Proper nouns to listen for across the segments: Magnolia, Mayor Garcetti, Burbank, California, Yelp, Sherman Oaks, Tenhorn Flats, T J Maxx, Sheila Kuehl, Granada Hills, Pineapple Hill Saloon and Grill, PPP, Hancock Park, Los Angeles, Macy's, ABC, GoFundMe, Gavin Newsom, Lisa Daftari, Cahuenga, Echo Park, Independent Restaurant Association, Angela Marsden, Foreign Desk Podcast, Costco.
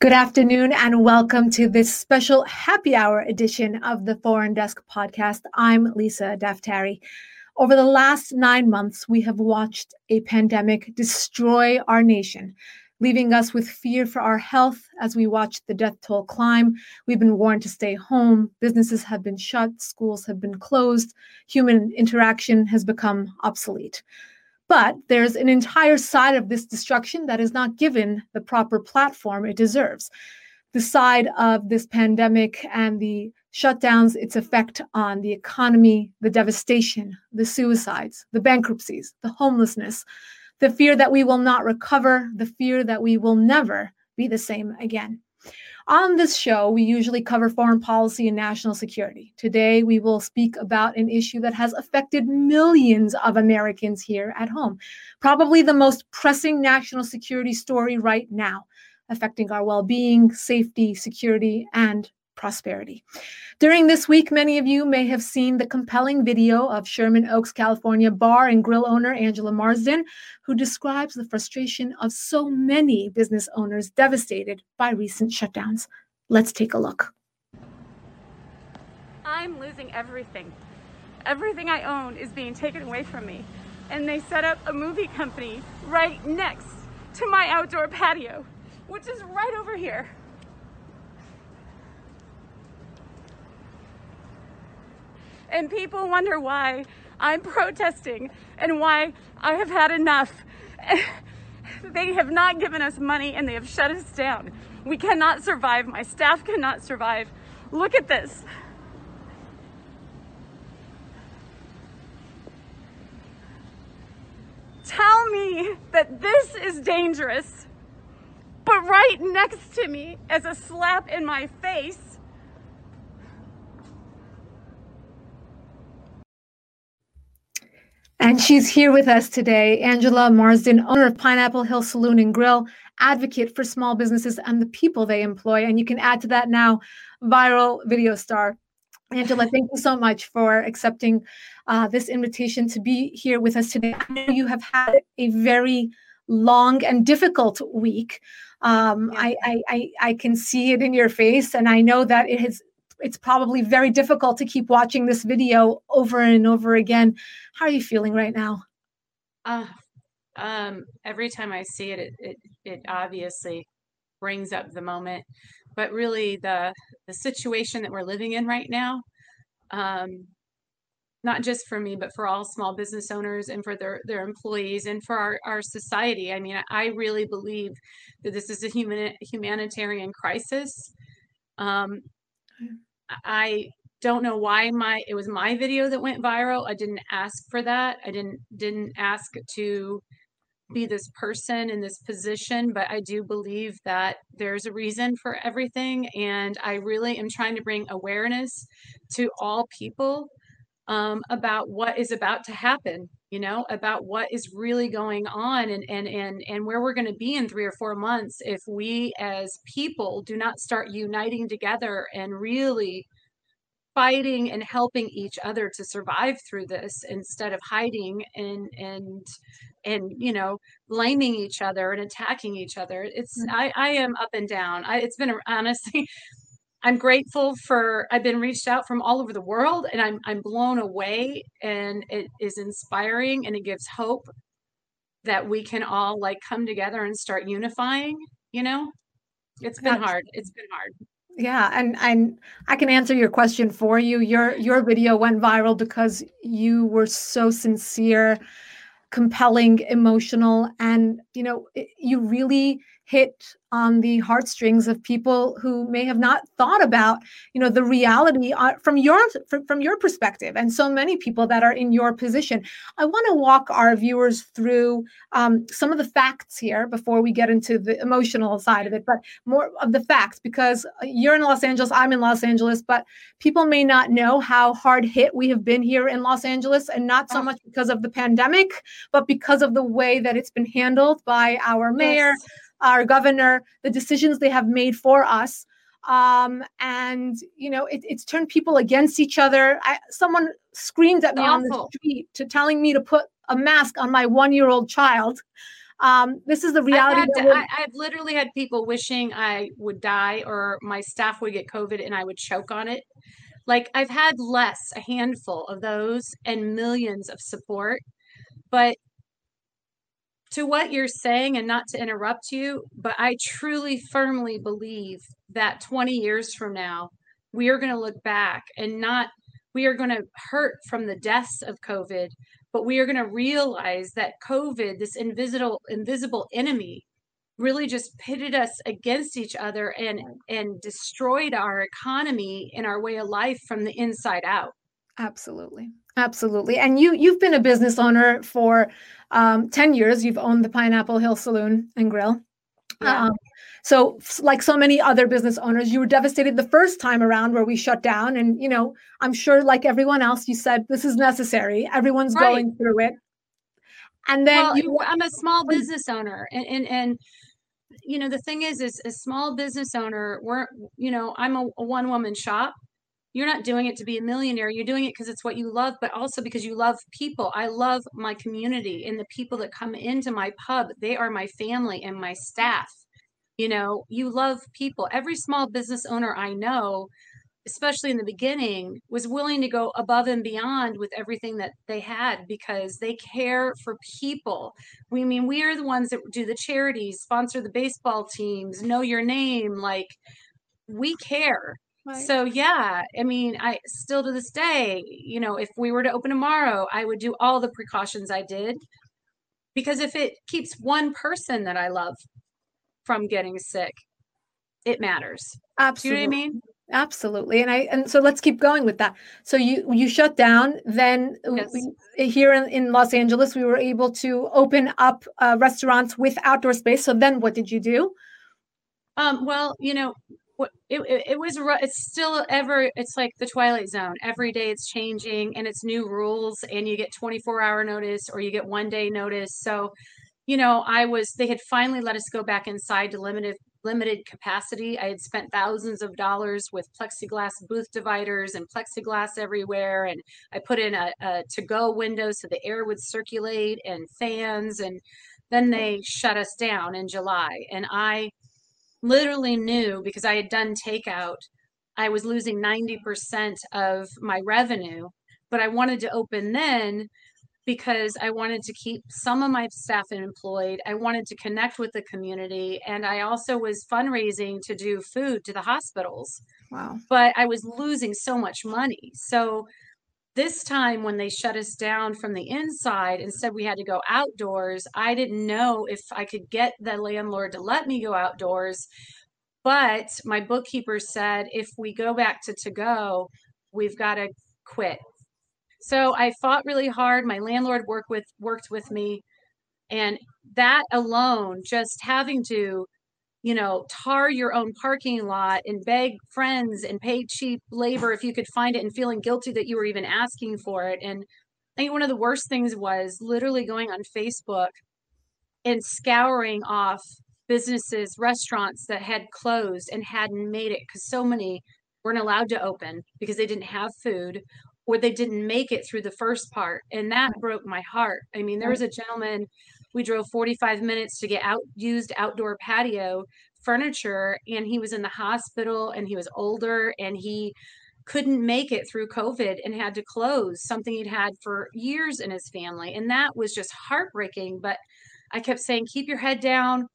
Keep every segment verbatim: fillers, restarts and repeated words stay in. Good afternoon and welcome to this special happy hour edition of the Foreign Desk Podcast. I'm Lisa Daftari. Over the last nine months, we have watched a pandemic destroy our nation, leaving us with fear for our health as we watch the death toll climb. We've been warned to stay home. Businesses have been shut. Schools have been closed. Human interaction has become obsolete. But there's an entire side of this destruction that is not given the proper platform it deserves. The side of this pandemic and the shutdowns, its effect on the economy, the devastation, the suicides, the bankruptcies, the homelessness, the fear that we will not recover, the fear that we will never be the same again. On this show, we usually cover foreign policy and national security. Today, we will speak about an issue that has affected millions of Americans here at home, probably the most pressing national security story right now, affecting our well-being, safety, security, and prosperity. During this week, many of you may have seen the compelling video of Sherman Oaks, California bar and grill owner Angela Marsden, who describes the frustration of so many business owners devastated by recent shutdowns. Let's take a look. I'm losing everything. Everything I own is being taken away from me. And they set up a movie company right next to my outdoor patio, which is right over here. And people wonder why I'm protesting and why I have had enough. They have not given us money and they have shut us down. We cannot survive. My staff cannot survive. Look at this. Tell me that this is dangerous, but right next to me as a slap in my face. And she's here with us today, Angela Marsden, owner of Pineapple Hill Saloon and Grill, advocate for small businesses and the people they employ. And you can add to that now, viral video star. Angela, thank you so much for accepting uh, this invitation to be here with us today. I know you have had a very long and difficult week. Um, I, I, I, I can see it in your face, and I know that it has it's probably very difficult to keep watching this video over and over again. How are you feeling right now? Uh, um, every time I see it, it, it, it obviously brings up the moment, but really the, the situation that we're living in right now, um, not just for me, but for all small business owners and for their, their employees and for our, our society. I mean, I really believe that this is a human, humanitarian crisis. Um, I don't know why my, it was my video that went viral. I didn't ask for that. I didn't, didn't ask to be this person in this position, but I do believe that there's a reason for everything. And I really am trying to bring awareness to all people, um, about what is about to happen, you know, about what is really going on and, and, and, and where we're going to be in three or four months if we as people do not start uniting together and really fighting and helping each other to survive through this instead of hiding and, and, and, you know, blaming each other and attacking each other. It's, mm-hmm. I, I am up and down. I, it's been honestly, I'm grateful for, I've been reached out from all over the world and I'm I'm blown away, and it is inspiring and it gives hope that we can all like come together and start unifying, you know? It's been hard. It's been hard. Yeah, and and I can answer your question for you. Your your video went viral because you were so sincere, compelling, emotional, and you know, it, you really hit on the heartstrings of people who may have not thought about, you know, the reality from your from, from your perspective, and so many people that are in your position. I want to walk our viewers through um, some of the facts here before we get into the emotional side of it, but more of the facts, because you're in Los Angeles, I'm in Los Angeles, but people may not know how hard hit we have been here in Los Angeles, and not so much because of the pandemic, but because of the way that it's been handled by our mayor, yes. our governor, the decisions they have made for us. Um, and, you know, it, it's turned people against each other. I, someone screamed at me on the street to telling me to put a mask on my one-year-old child. Um, this is the reality. I've, had, that I, I've literally had people wishing I would die or my staff would get COVID and I would choke on it. Like I've had less, a handful of those and millions of support. But to what you're saying, and not to interrupt you, but I truly firmly believe that twenty years from now, we are going to look back and not, we are going to hurt from the deaths of COVID, but we are going to realize that COVID, this invisible invisible enemy, really just pitted us against each other and and destroyed our economy and our way of life from the inside out. Absolutely. Absolutely. And you, you've been a business owner for um, ten years. You've owned the Pineapple Hill Saloon and Grill. Yeah. Um, so like so many other business owners, you were devastated the first time around where we shut down. And, you know, I'm sure like everyone else, you said, this is necessary. Everyone's right. going through it. And then well, you, I'm a small business owner. And, and, and, you know, the thing is, is a small business owner, we're, you know, I'm a, a one woman shop. You're not doing it to be a millionaire. You're doing it because it's what you love, but also because you love people. I love my community and the people that come into my pub. They are my family and my staff. You know, you love people. Every small business owner I know, especially in the beginning, was willing to go above and beyond with everything that they had because they care for people. We I mean, we are the ones that do the charities, sponsor the baseball teams, know your name. Like, we care. Right. So, yeah, I mean, I still to this day, you know, if we were to open tomorrow, I would do all the precautions I did, because if it keeps one person that I love from getting sick, it matters. Absolutely. Do you know what I mean? Absolutely. And I, and so let's keep going with that. So you, you shut down, then yes. we, here in, in Los Angeles, we were able to open up uh, restaurants with outdoor space. So then what did you do? Um, well, you know, It, it, it was, it's still ever, it's like the Twilight Zone. Every day it's changing and it's new rules and you get twenty-four hour notice or you get one day notice. So, you know, I was, they had finally let us go back inside to limited, limited capacity. I had spent thousands of dollars with plexiglass booth dividers and plexiglass everywhere. And I put in a, a to-go window so the air would circulate and fans. And then they shut us down in July. And I literally knew, because I had done takeout, I was losing ninety percent of my revenue, but I wanted to open then because I wanted to keep some of my staff employed. I wanted to connect with the community. And I also was fundraising to do food to the hospitals. Wow. But I was losing so much money. So this time when they shut us down from the inside and said we had to go outdoors, I didn't know if I could get the landlord to let me go outdoors. But my bookkeeper said, if we go back to to-go, we've got to quit. So I fought really hard. My landlord worked with, worked with me. And that alone, just having to, you know, tar your own parking lot and beg friends and pay cheap labor if you could find it and feeling guilty that you were even asking for it. And I think one of the worst things was literally going on Facebook and scouring off businesses, restaurants that had closed and hadn't made it because so many weren't allowed to open because they didn't have food or they didn't make it through the first part. And that broke my heart. I mean, there was a gentleman, we drove forty-five minutes to get out used outdoor patio furniture, and he was in the hospital and he was older and he couldn't make it through COVID and had to close something he'd had for years in his family. And that was just heartbreaking. But I kept saying, keep your head down,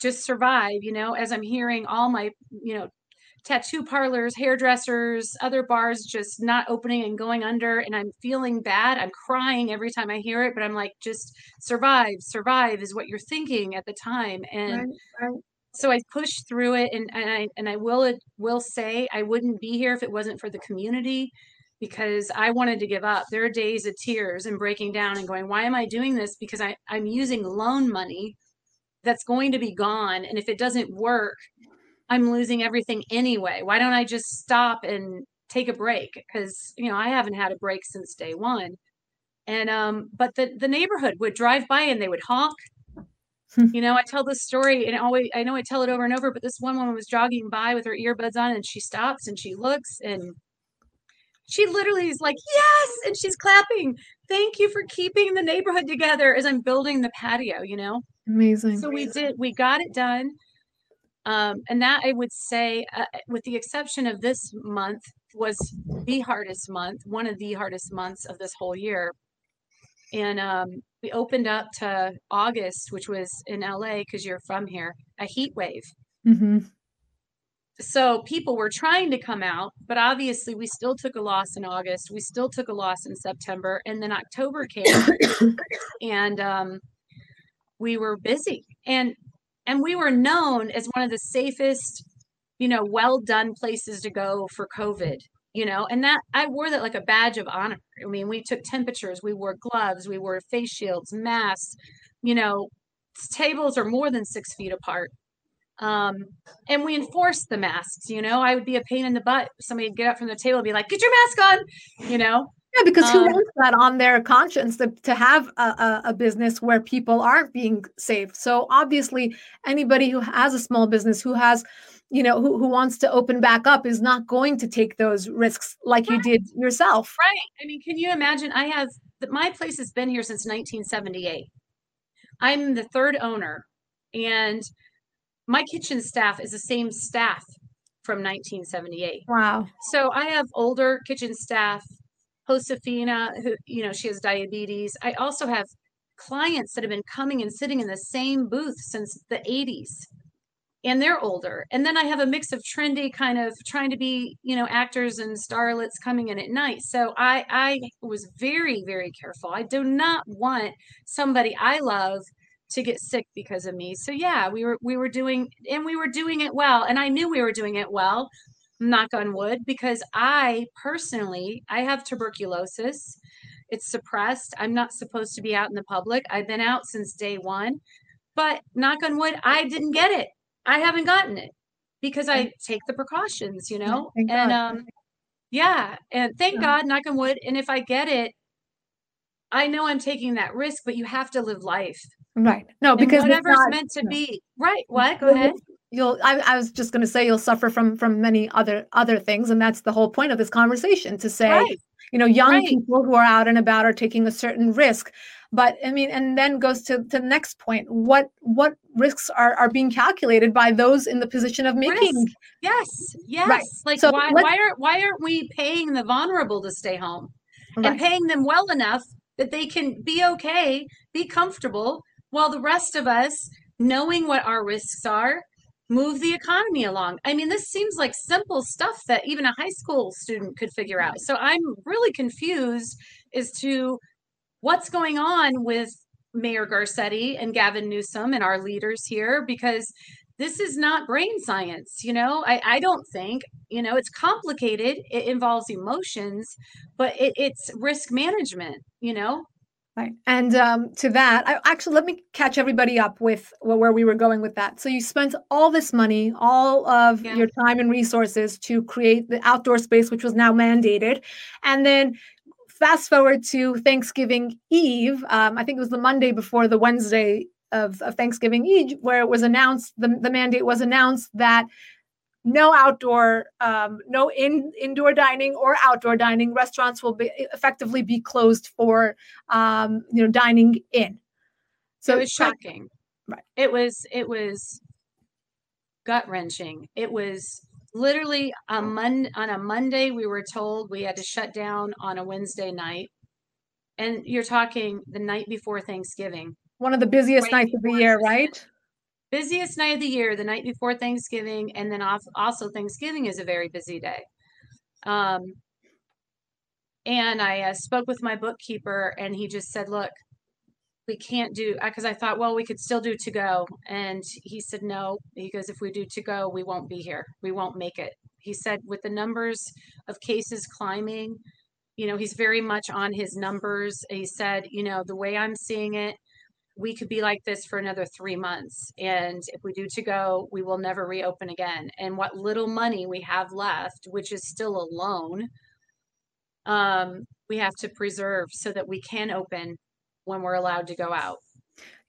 just survive, you know, as I'm hearing all my, you know, tattoo parlors, hairdressers, other bars just not opening and going under. And I'm feeling bad. I'm crying every time I hear it, but I'm like, just survive, survive is what you're thinking at the time. And right, right. so I pushed through it. And, and I, and I will, will say I wouldn't be here if it wasn't for the community, because I wanted to give up. There are days of tears and breaking down and going, why am I doing this? Because I, I'm using loan money that's going to be gone. And if it doesn't work, I'm losing everything anyway. Why don't I just stop and take a break? Because, you know, I haven't had a break since day one. And, um, but the, the neighborhood would drive by and they would honk. You know, I tell this story and always, I know I tell it over and over, but this one woman was jogging by with her earbuds on and she stops and she looks and she literally is like, yes. And she's clapping. thank you for keeping the neighborhood together as I'm building the patio, you know? Amazing. So we did, we got it done. Um, and that I would say, uh, with the exception of this month, was the hardest month, one of the hardest months of this whole year. And um, we opened up to August, which was in L A, because you're from here, a heat wave. Mm-hmm. So people were trying to come out, but obviously we still took a loss in August. We still took a loss in September, and then October came and um, we were busy. And And we were known as one of the safest, you know, well done places to go for COVID, you know, and that I wore that like a badge of honor. I mean, we took temperatures, we wore gloves, we wore face shields, masks, you know, tables are more than six feet apart. Um, and we enforced the masks, you know, I would be a pain in the butt. Somebody would get up from the table and be like, get your mask on, you know. Yeah, because who um, wants that on their conscience to, to have a, a, a business where people aren't being safe? So obviously, anybody who has a small business, who has, you know, who, who wants to open back up is not going to take those risks like right. you did yourself. Right. I mean, can you imagine? I have, my place has been here since nineteen seventy-eight. I'm the third owner, and my kitchen staff is the same staff from nineteen seventy-eight. Wow. So I have older kitchen staff. Josefina, who, you know, she has diabetes. I also have clients that have been coming and sitting in the same booth since the eighties, and they're older. And then I have a mix of trendy kind of trying to be, you know, actors and starlets coming in at night. So I, I was very, very careful. I do not want somebody I love to get sick because of me. So yeah, we were, we were doing, and we were doing it well. And I knew we were doing it well. Knock on wood, because I personally, I have tuberculosis. It's suppressed. I'm not supposed to be out in the public. I've been out since day one, but knock on wood, I didn't get it. I haven't gotten it because I take the precautions, you know, yeah, and um, yeah, and thank yeah. God, knock on wood. And if I get it, I know I'm taking that risk, but you have to live life. Right. No, because and whatever's not, meant to no. be. Right. What? Go ahead. You'll, I, I was just going to say, you'll suffer from from many other other things. And that's the whole point of this conversation, to say, right. you know, young right. people who are out and about are taking a certain risk. But I mean, and then goes to, to the next point. What what risks are, are being calculated by those in the position of making? Risk. Yes. Yes. Right. Like, so why, why, are, why aren't we paying the vulnerable to stay home right. and paying them well enough that they can be okay, be comfortable, while the rest of us, knowing what our risks are, move the economy along. I mean, this seems like simple stuff that even a high school student could figure out. So I'm really confused as to what's going on with Mayor Garcetti and Gavin Newsom and our leaders here, because this is not brain science, you know, I, I don't think, you know, it's complicated. It involves emotions, but it, it's risk management, you know? Right. And um, to that, I, actually, let me catch everybody up with well, where we were going with that. So you spent all this money, all of yeah. your time and resources to create the outdoor space, which was now mandated. And then fast forward to Thanksgiving Eve. Um, I think it was the Monday before the Wednesday of, of Thanksgiving Eve, where it was announced, the, the mandate was announced that no outdoor, um, no in, indoor dining or outdoor dining. Restaurants will be effectively be closed for, um, you know, dining in. So it was shocking. Right. It was, it was gut wrenching. It was literally a mon- on a Monday, we were told we had to shut down on a Wednesday night. And you're talking the night before Thanksgiving. One of the busiest nights of the year, right? Busiest night of the year, the night before Thanksgiving, and then also Thanksgiving is a very busy day. Um, and I uh, spoke with my bookkeeper, and he just said, look, we can't do, because I thought, well, we could still do to go. And he said, no, he goes, if we do to go, we won't be here. We won't make it. He said, with the numbers of cases climbing, you know, he's very much on his numbers. He said, you know, the way I'm seeing it, we could be like this for another three months. And if we do to go, we will never reopen again. And what little money we have left, which is still a loan, um, we have to preserve so that we can open when we're allowed to go out.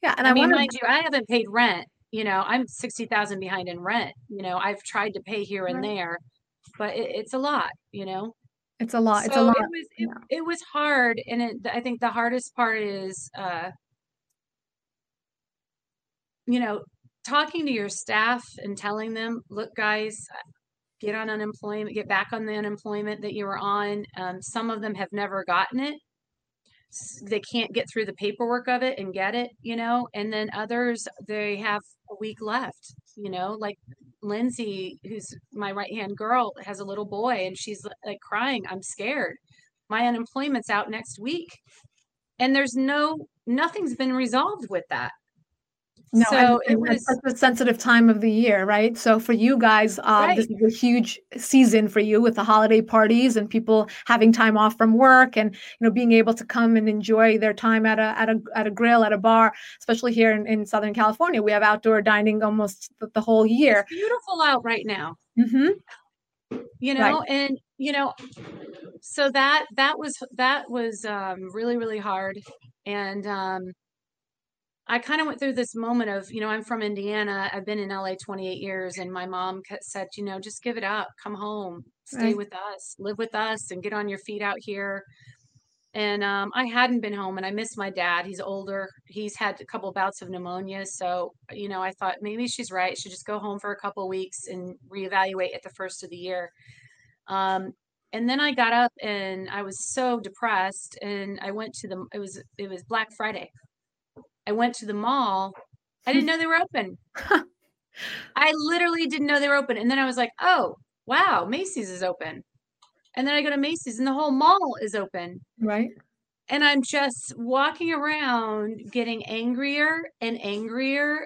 Yeah. And I, I mean, wanna... mind you, I haven't paid rent. You know, I'm sixty thousand behind in rent. You know, I've tried to pay here and there, but it, it's a lot, you know. It's a lot. It's so a lot. It was, it, yeah. it was hard. And it, I think the hardest part is, uh, you know, talking to your staff and telling them, look, guys, get on unemployment, get back on the unemployment that you were on. Um, some of them have never gotten it. They can't get through the paperwork of it and get it, you know, and then others, they have a week left, you know, like Lindsay, who's my right-hand girl, has a little boy and she's like crying, I'm scared. My unemployment's out next week. And there's no, nothing's been resolved with that. No, so and, and it was such a sensitive time of the year, right? So for you guys, um, right. this is a huge season for you with the holiday parties and people having time off from work, and you know, being able to come and enjoy their time at a at a at a grill, at a bar. Especially here in, in Southern California, we have outdoor dining almost the, the whole year. It's beautiful out right now, mm-hmm. you know, right. and you know, so that that was that was um, really really hard, and. Um, I kind of went through this moment of, you know, I'm from Indiana. I've been in L A twenty-eight years. And my mom said, you know, just give it up, come home, stay right. with us, live with us and get on your feet out here. And um, I hadn't been home and I missed my dad. He's older. He's had a couple bouts of pneumonia. So, you know, I thought maybe she's right. I should just go home for a couple of weeks and reevaluate at the first of the year. Um, And then I got up and I was so depressed and I went to the, it was, it was Black Friday. I went to the mall. I didn't know they were open. I literally didn't know they were open. And then I was like, oh, wow, Macy's is open. And then I go to Macy's and the whole mall is open. Right. And I'm just walking around getting angrier and angrier.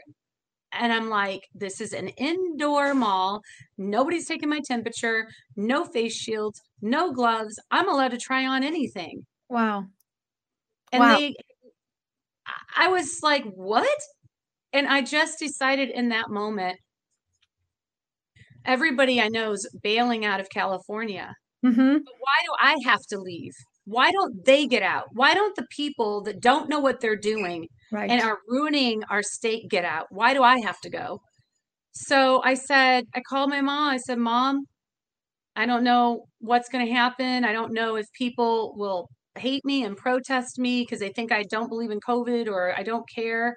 And I'm like, this is an indoor mall. Nobody's taking my temperature, no face shields, no gloves. I'm allowed to try on anything. Wow. And wow. they... I was like, what? And I just decided in that moment, everybody I know is bailing out of California. Mm-hmm. But why do I have to leave? Why don't they get out? Why don't the people that don't know what they're doing right. and are ruining our state get out? Why do I have to go? So I said, I called my mom. I said, Mom, I don't know what's going to happen. I don't know if people will hate me and protest me because they think I don't believe in COVID or I don't care,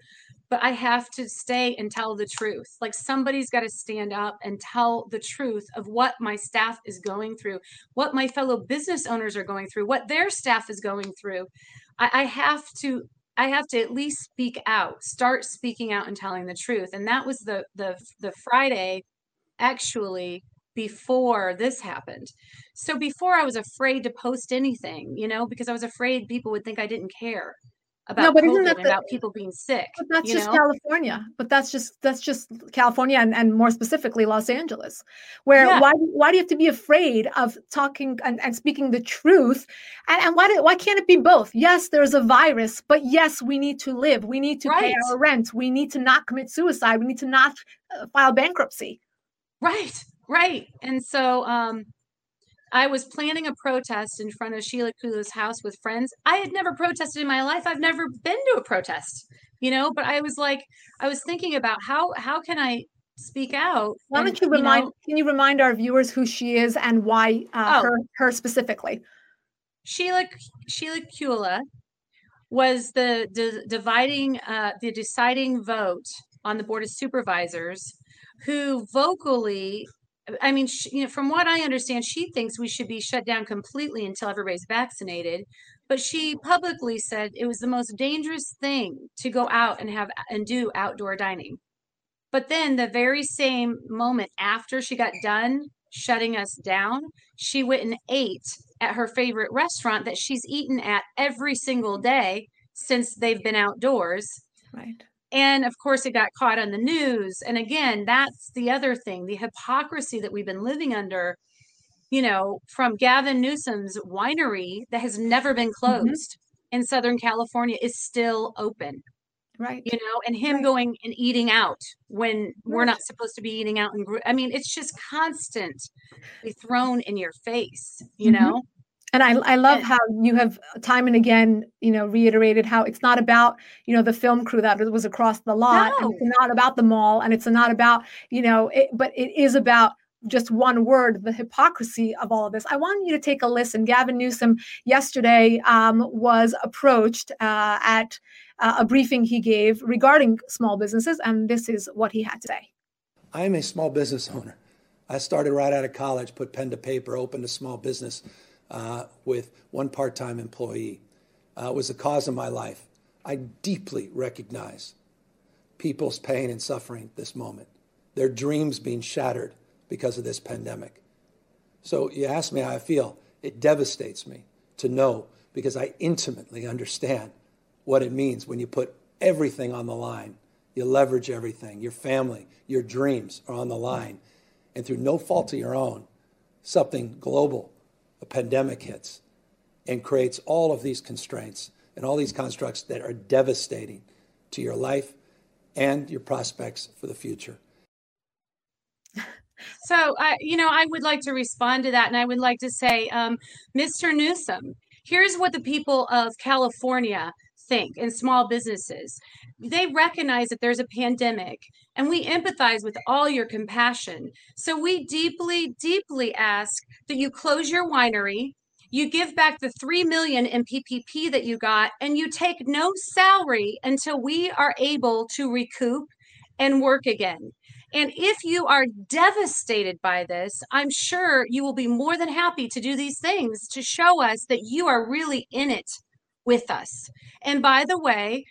but I have to stay and tell the truth. Like somebody's got to stand up and tell the truth of what my staff is going through, what my fellow business owners are going through, what their staff is going through. I, I have to, I have to at least speak out, start speaking out and telling the truth. And that was the, the, the Friday actually before this happened. So before I was afraid to post anything, you know, because I was afraid people would think I didn't care about no, but COVID, isn't that the, about people being sick. But that's you just know? California. But that's just that's just California and, and more specifically Los Angeles, where yeah. why why do you have to be afraid of talking and, and speaking the truth? And, and why do, why can't it be both? Yes, there's a virus, but yes, we need to live. We need to right. pay our rent. We need to not commit suicide. We need to not uh, file bankruptcy. Right. Right. And so um, I was planning a protest in front of Sheila Kuehl's house with friends. I had never protested in my life. I've never been to a protest, you know, but I was like, I was thinking about how, how can I speak out? Why don't you remind, you know, can you remind our viewers who she is and why uh, oh, her, her specifically? Sheila, Sheila Kuehl was the d- dividing, uh, the deciding vote on the Board of Supervisors who vocally I mean, she, you know, from what I understand, she thinks we should be shut down completely until everybody's vaccinated. But she publicly said it was the most dangerous thing to go out and have and do outdoor dining. But then the very same moment after she got done shutting us down, she went and ate at her favorite restaurant that she's eaten at every single day since they've been outdoors. Right. And of course, it got caught on the news. And again, that's the other thing, the hypocrisy that we've been living under, you know, from Gavin Newsom's winery that has never been closed mm-hmm. in Southern California is still open. Right. You know, and him right. going and eating out when right. we're not supposed to be eating out. And I mean, it's just constantly thrown in your face, you mm-hmm. know? And I, I love how you have time and again, you know, reiterated how it's not about, you know, the film crew that was across the lot. No. And it's not about the mall and it's not about, you know, it, but it is about just one word, the hypocrisy of all of this. I want you to take a listen. Gavin Newsom yesterday um, was approached uh, at uh, a briefing he gave regarding small businesses, and this is what he had to say. I'm a small business owner. I started right out of college, put pen to paper, opened a small business uh, with one part-time employee. Uh, it was the cause of my life. I deeply recognize people's pain and suffering at this moment, their dreams being shattered because of this pandemic. So you ask me how I feel. It devastates me to know, because I intimately understand what it means when you put everything on the line. You leverage everything. Your family, your dreams are on the line. And through no fault of your own, something global, a pandemic hits and creates all of these constraints and all these constructs that are devastating to your life and your prospects for the future. So, uh, you know, I would like to respond to that. And I would like to say, um, Mister Newsom, here's what the people of California think and small businesses. They recognize that there's a pandemic, and we empathize with all your compassion. So we deeply, deeply ask that you close your winery, you give back the three million dollars in P P P that you got, and you take no salary until we are able to recoup and work again. And if you are devastated by this, I'm sure you will be more than happy to do these things to show us that you are really in it with us. And by the way,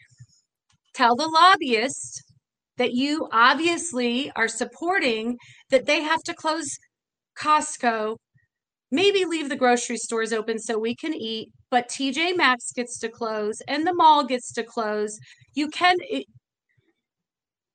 tell the lobbyists that you obviously are supporting that they have to close Costco, maybe leave the grocery stores open so we can eat, but T J Maxx gets to close and the mall gets to close. You can... It,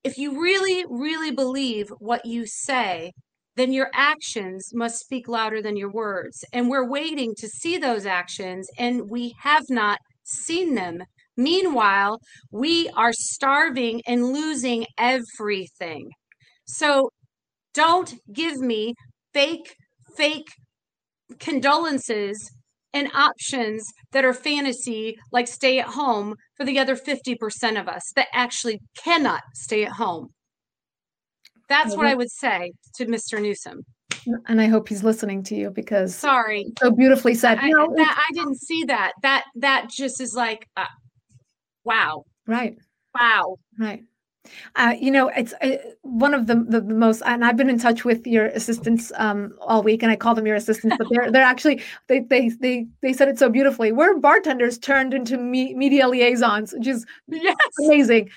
If you really, really believe what you say, then your actions must speak louder than your words. And we're waiting to see those actions, and we have not seen them. Meanwhile, we are starving and losing everything. So don't give me fake, fake condolences and options that are fantasy, like stay at home, for the other fifty percent of us that actually cannot stay at home. That's what I would say to Mister Newsom. And I hope he's listening to you, because sorry, so beautifully said. I, no, that, I didn't see that. That that just is like, uh, wow. Right. Wow. Right. Uh, you know, it's uh, one of the, the the most, and I've been in touch with your assistants um, all week, and I call them your assistants, but they're they're actually they they they they said it so beautifully. We're bartenders turned into me, media liaisons, which is yes. amazing.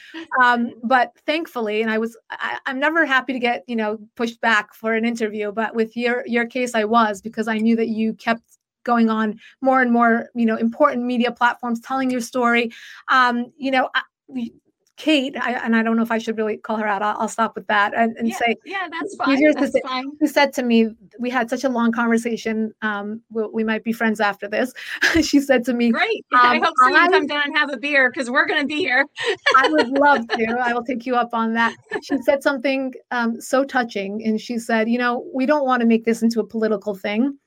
Um, but thankfully, and I was I, I'm never happy to get you know pushed back for an interview, but with your your case, I was, because I knew that you kept going on more and more, you know, important media platforms telling your story. Um, you know. I, we, Kate, I, and I don't know if I should really call her out. I'll, I'll stop with that and, and yeah, say, yeah, that's fine. That's say, fine. Who said to me, we had such a long conversation. Um, we, we might be friends after this. She said to me, great. Um, I hope so. You come down and have a beer, because we're going to be here. I would love to. I will take you up on that. She said something um, so touching. And she said, you know, we don't want to make this into a political thing.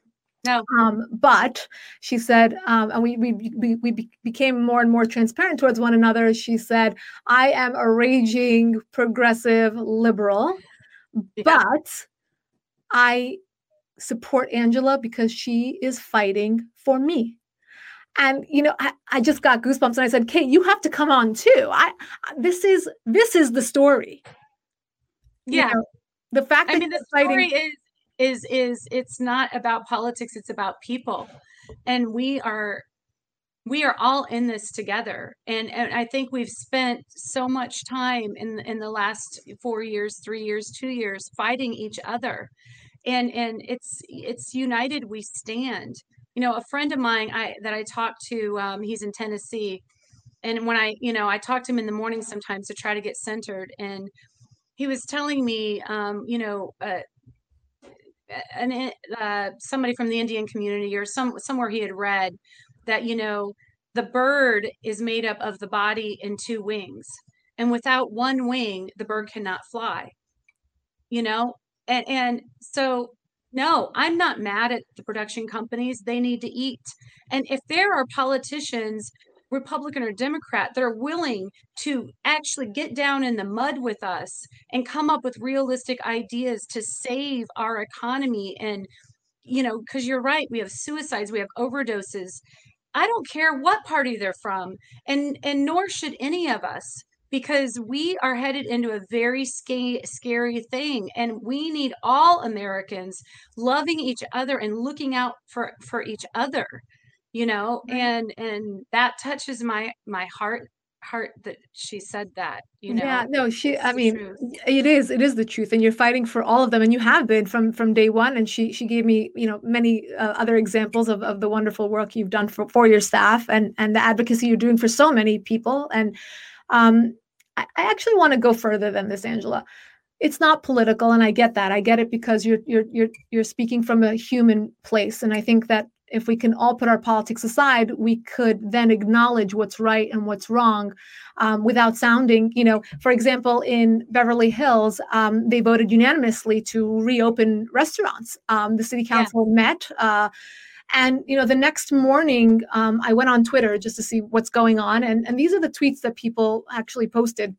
No. Um, but she said, um, and we, we we we became more and more transparent towards one another. She said, I am a raging progressive liberal, yeah. but I support Angela because she is fighting for me. And, you know, I, I just got goosebumps, and I said, Kate, you have to come on too. I this is this is the story. Yeah. You know, the fact that I mean, the story fighting- is. Is is it's not about politics, it's about people. And we are we are all in this together. And, and I think we've spent so much time in in the last four years, three years, two years fighting each other. And and it's it's united we stand. You know, a friend of mine I that I talked to, um, he's in Tennessee. And when I, you know, I talk to him in the morning sometimes to try to get centered, and he was telling me, um, you know, uh, and uh, somebody from the Indian community or some somewhere he had read that, you know, the bird is made up of the body and two wings. And without one wing, the bird cannot fly, you know? And, and so, no, I'm not mad at the production companies. They need to eat. And if there are politicians Republican or Democrat, that are willing to actually get down in the mud with us and come up with realistic ideas to save our economy. And, you know, because you're right, we have suicides, we have overdoses. I don't care what party they're from, and, and nor should any of us, because we are headed into a very sca- scary thing. And we need all Americans loving each other and looking out for, for each other, you know, right. and, and that touches my, my heart, heart that she said that, you know? Yeah, no, she, I mean, truth. it is, it is the truth, and you're fighting for all of them, and you have been from, from day one. And she, she gave me, you know, many uh, other examples of, of the wonderful work you've done for, for your staff and, and the advocacy you're doing for so many people. And, um, I, I actually want to go further than this, Angela. It's not political, and I get that. I get it, because you're, you're, you're, you're speaking from a human place. And I think that if we can all put our politics aside, we could then acknowledge what's right and what's wrong, um, without sounding, you know, for example, in Beverly Hills, um, they voted unanimously to reopen restaurants. Um, the city council yeah. met, uh, and, you know, the next morning, um, I went on Twitter just to see what's going on. And, and these are the tweets that people actually posted.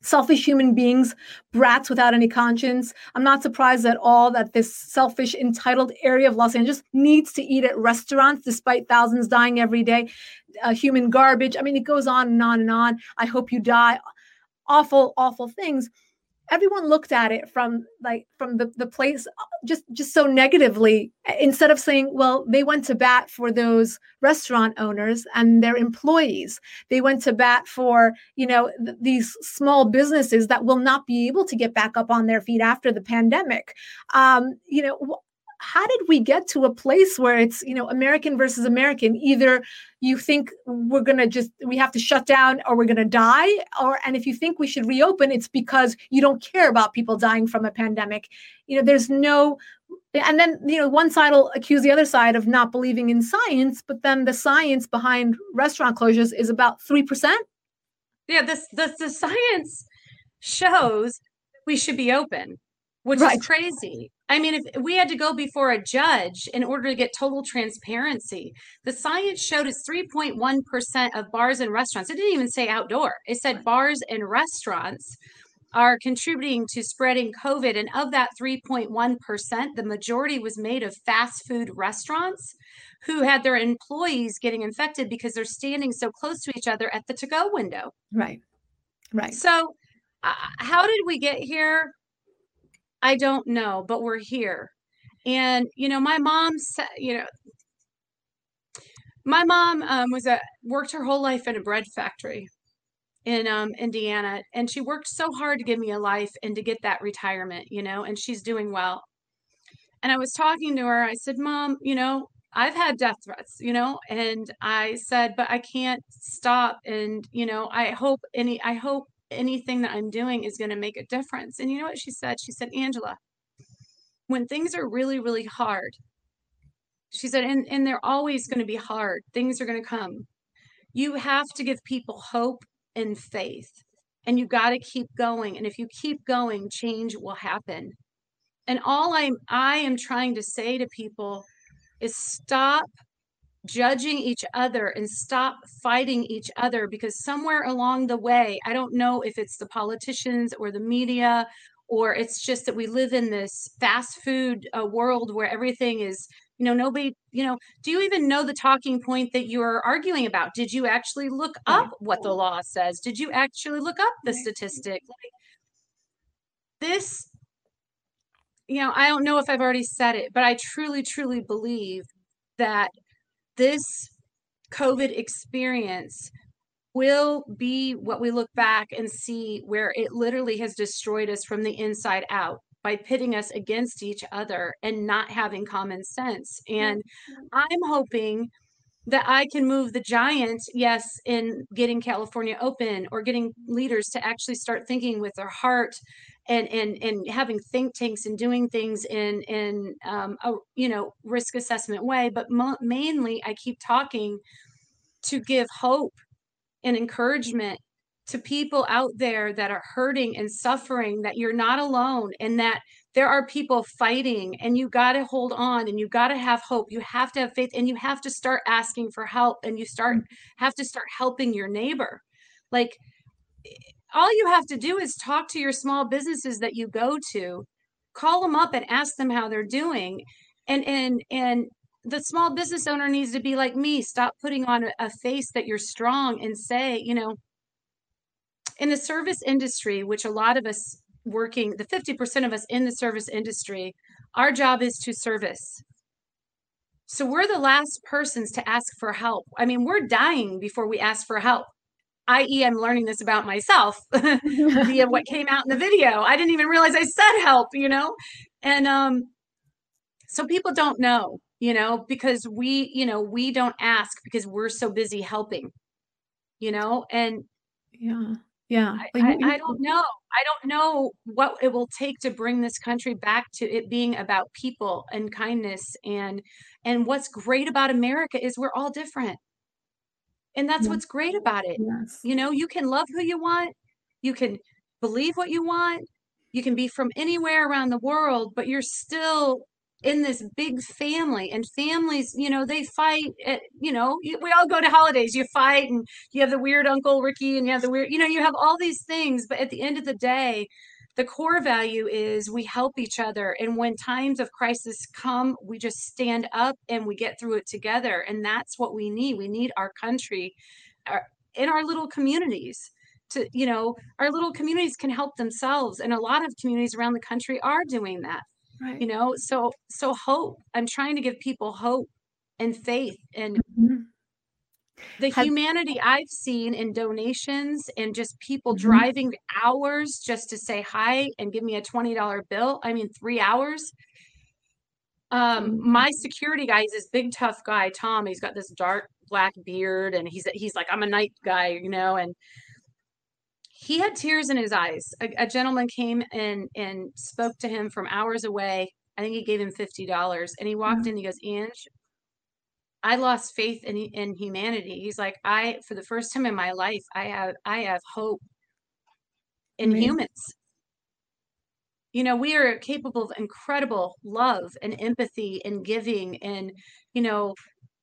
Selfish human beings, brats without any conscience. I'm not surprised at all that this selfish, entitled area of Los Angeles needs to eat at restaurants despite thousands dying every day. Uh, human garbage. I mean, it goes on and on and on. I hope you die. Awful, awful things. Everyone looked at it from like from the, the place just, just so negatively, instead of saying, well, they went to bat for those restaurant owners and their employees. They went to bat for, you know, th- these small businesses that will not be able to get back up on their feet after the pandemic. Um, you know, wh- how did we get to a place where it's, you know, American versus American? Either you think we're going to just, we have to shut down or we're going to die, or, and if you think we should reopen, it's because you don't care about people dying from a pandemic. You know, there's no, and then, you know, one side will accuse the other side of not believing in science, but then the science behind restaurant closures is about three percent. Yeah, this, this, the science shows we should be open, which right. is crazy. I mean, if we had to go before a judge in order to get total transparency, the science showed it's three point one percent of bars and restaurants. It didn't even say outdoor. It said bars and restaurants are contributing to spreading COVID. And of that three point one percent, the majority was made of fast food restaurants who had their employees getting infected because they're standing so close to each other at the to-go window. Right, right. So uh, how did we get here? I don't know, but we're here. And, you know, my mom said, you know, my mom um, was a, worked her whole life in a bread factory in um, Indiana. And she worked so hard to give me a life and to get that retirement, you know, and she's doing well. And I was talking to her. I said, Mom, you know, I've had death threats, you know, and I said, but I can't stop. And, you know, I hope any, I hope, anything that I'm doing is going to make a difference. And you know what she said? She said, Angela, when things are really, really hard, she said, and, and they're always going to be hard. Things are going to come. You have to give people hope and faith, and you got to keep going. And if you keep going, change will happen. And all I'm, I am trying to say to people is stop judging each other and stop fighting each other, because somewhere along the way, I don't know if it's the politicians or the media, or it's just that we live in this fast food uh, world where everything is, you know, nobody, you know, do you even know the talking point that you're arguing about? Did you actually look up what the law says? Did you actually look up the statistic? Like, this, you know, I don't know if I've already said it, but I truly, truly believe that this COVID experience will be what we look back and see where it literally has destroyed us from the inside out by pitting us against each other and not having common sense. And I'm hoping that I can move the giant, yes, in getting California open or getting leaders to actually start thinking with their heart and and and having think tanks and doing things in in um, a you know risk assessment way. But mo- mainly, I keep talking to give hope and encouragement to people out there that are hurting and suffering, that you're not alone and that there are people fighting, and you got to hold on and you got to have hope. You have to have faith and you have to start asking for help, and you start have to start helping your neighbor. Like, all you have to do is talk to your small businesses that you go to, call them up and ask them how they're doing. And, and, and the small business owner needs to be like me. Stop putting on a, a face that you're strong and say, you know, in the service industry, which a lot of us working, the fifty percent of us in the service industry, our job is to service. So we're the last persons to ask for help. I mean, we're dying before we ask for help. that is, I'm learning this about myself via what came out in the video. I didn't even realize I said help, you know? And um, so people don't know, you know, because we, you know, we don't ask because we're so busy helping, you know? And yeah, yeah. I, I, I don't know. I don't know what it will take to bring this country back to it being about people and kindness. And, and what's great about America is we're all different. And that's yes. what's great about it. Yes. You know, you can love who you want. You can believe what you want. You can be from anywhere around the world, but you're still in this big family. And families, you know, they fight. At, you know, we all go to holidays. You fight and you have the weird Uncle Ricky and you have the weird, you know, you have all these things. But at the end of the day, the core value is we help each other. And when times of crisis come, we just stand up and we get through it together. And that's what we need. We need our country our, in our little communities to, you know, our little communities can help themselves. And a lot of communities around the country are doing that, right. you know, so, so hope. I'm trying to give people hope and faith and mm-hmm. the humanity I've seen in donations and just people mm-hmm. driving hours just to say hi and give me a twenty dollar bill. I mean, three hours. Um, mm-hmm. My security guy is this big, tough guy, Tom. He's got this dark black beard and he's, he's like, I'm a night guy, you know, and he had tears in his eyes. A, a gentleman came and, and spoke to him from hours away. I think he gave him fifty dollars and he walked mm-hmm. in, he goes, Ange, I lost faith in, in humanity. He's like, I, for the first time in my life, I have, I have hope in Amazing. humans. You know, we are capable of incredible love and empathy and giving. And, you know,